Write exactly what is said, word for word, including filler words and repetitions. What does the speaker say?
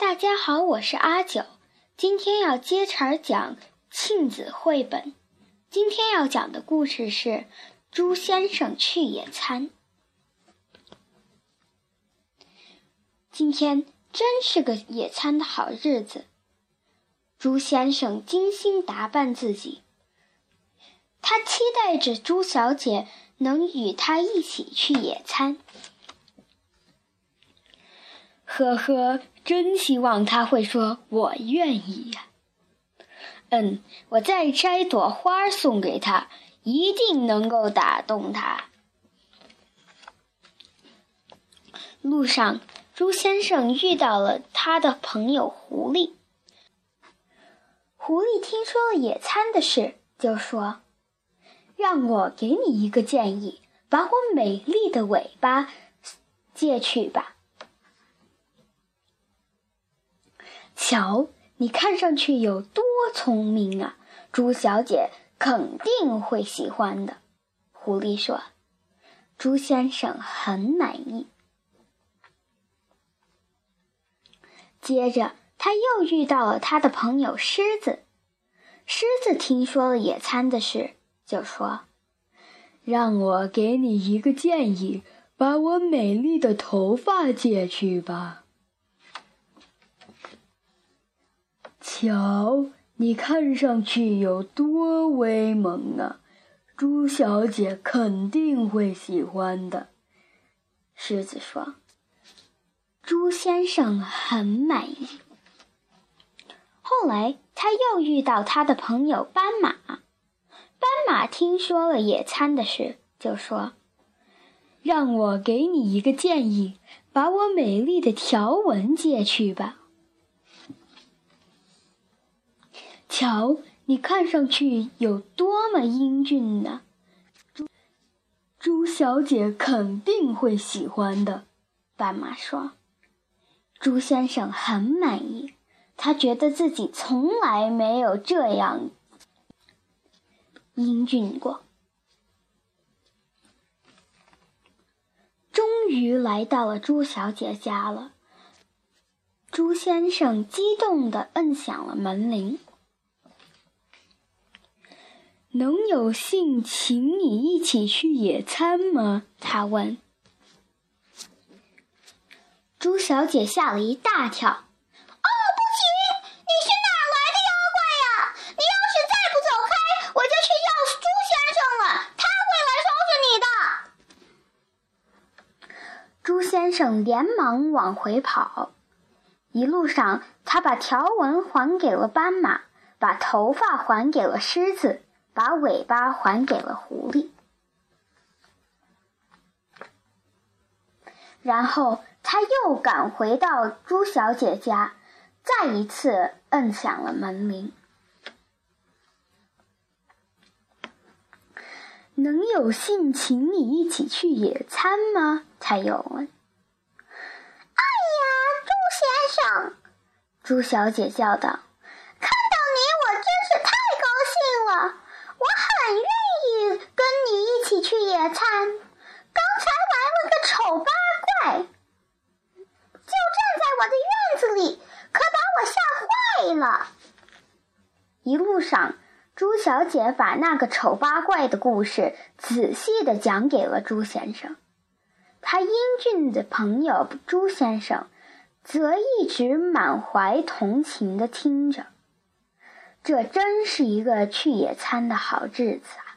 大家好，我是阿九，今天要接茬讲庆子绘本。今天要讲的故事是《猪先生去野餐》。今天真是个野餐的好日子，猪先生精心打扮自己，他期待着猪小姐能与他一起去野餐。呵呵，真希望他会说我愿意呀、啊。嗯，我再摘朵花送给他，一定能够打动他。路上，猪先生遇到了他的朋友狐狸。狐狸听说了野餐的事，就说：让我给你一个建议，把我美丽的尾巴借去吧。瞧，你看上去有多聪明啊，猪小姐肯定会喜欢的。狐狸说。猪先生很满意。接着他又遇到了他的朋友狮子。狮子听说了野餐的事，就说：让我给你一个建议，把我美丽的头发借去吧。瞧，你看上去有多威猛啊，猪小姐肯定会喜欢的。狮子说。猪先生很满意。后来他又遇到他的朋友斑马。斑马听说了野餐的事，就说：让我给你一个建议，把我美丽的条纹借去吧。瞧，你看上去有多么英俊呢、啊、猪, 猪小姐肯定会喜欢的。斑马说。猪先生很满意，他觉得自己从来没有这样英俊过。终于来到了猪小姐家了，猪先生激动地摁响了门铃。能有幸请你一起去野餐吗？他问。猪小姐吓了一大跳。哦，不行！你是哪来的妖怪呀？你要是再不走开，我就去叫猪先生了，他会来收拾你的。猪先生连忙往回跑。一路上，他把条纹还给了斑马，把头发还给了狮子，把尾巴还给了狐狸。然后他又赶回到猪小姐家，再一次摁响了门铃。能有幸请你一起去野餐吗？他又问。哎呀，猪先生！猪小姐叫道。去野餐，刚才来了个丑八怪，就站在我的院子里，可把我吓坏了。一路上，猪小姐把那个丑八怪的故事仔细地讲给了猪先生。他英俊的朋友猪先生则一直满怀同情地听着。这真是一个去野餐的好日子啊。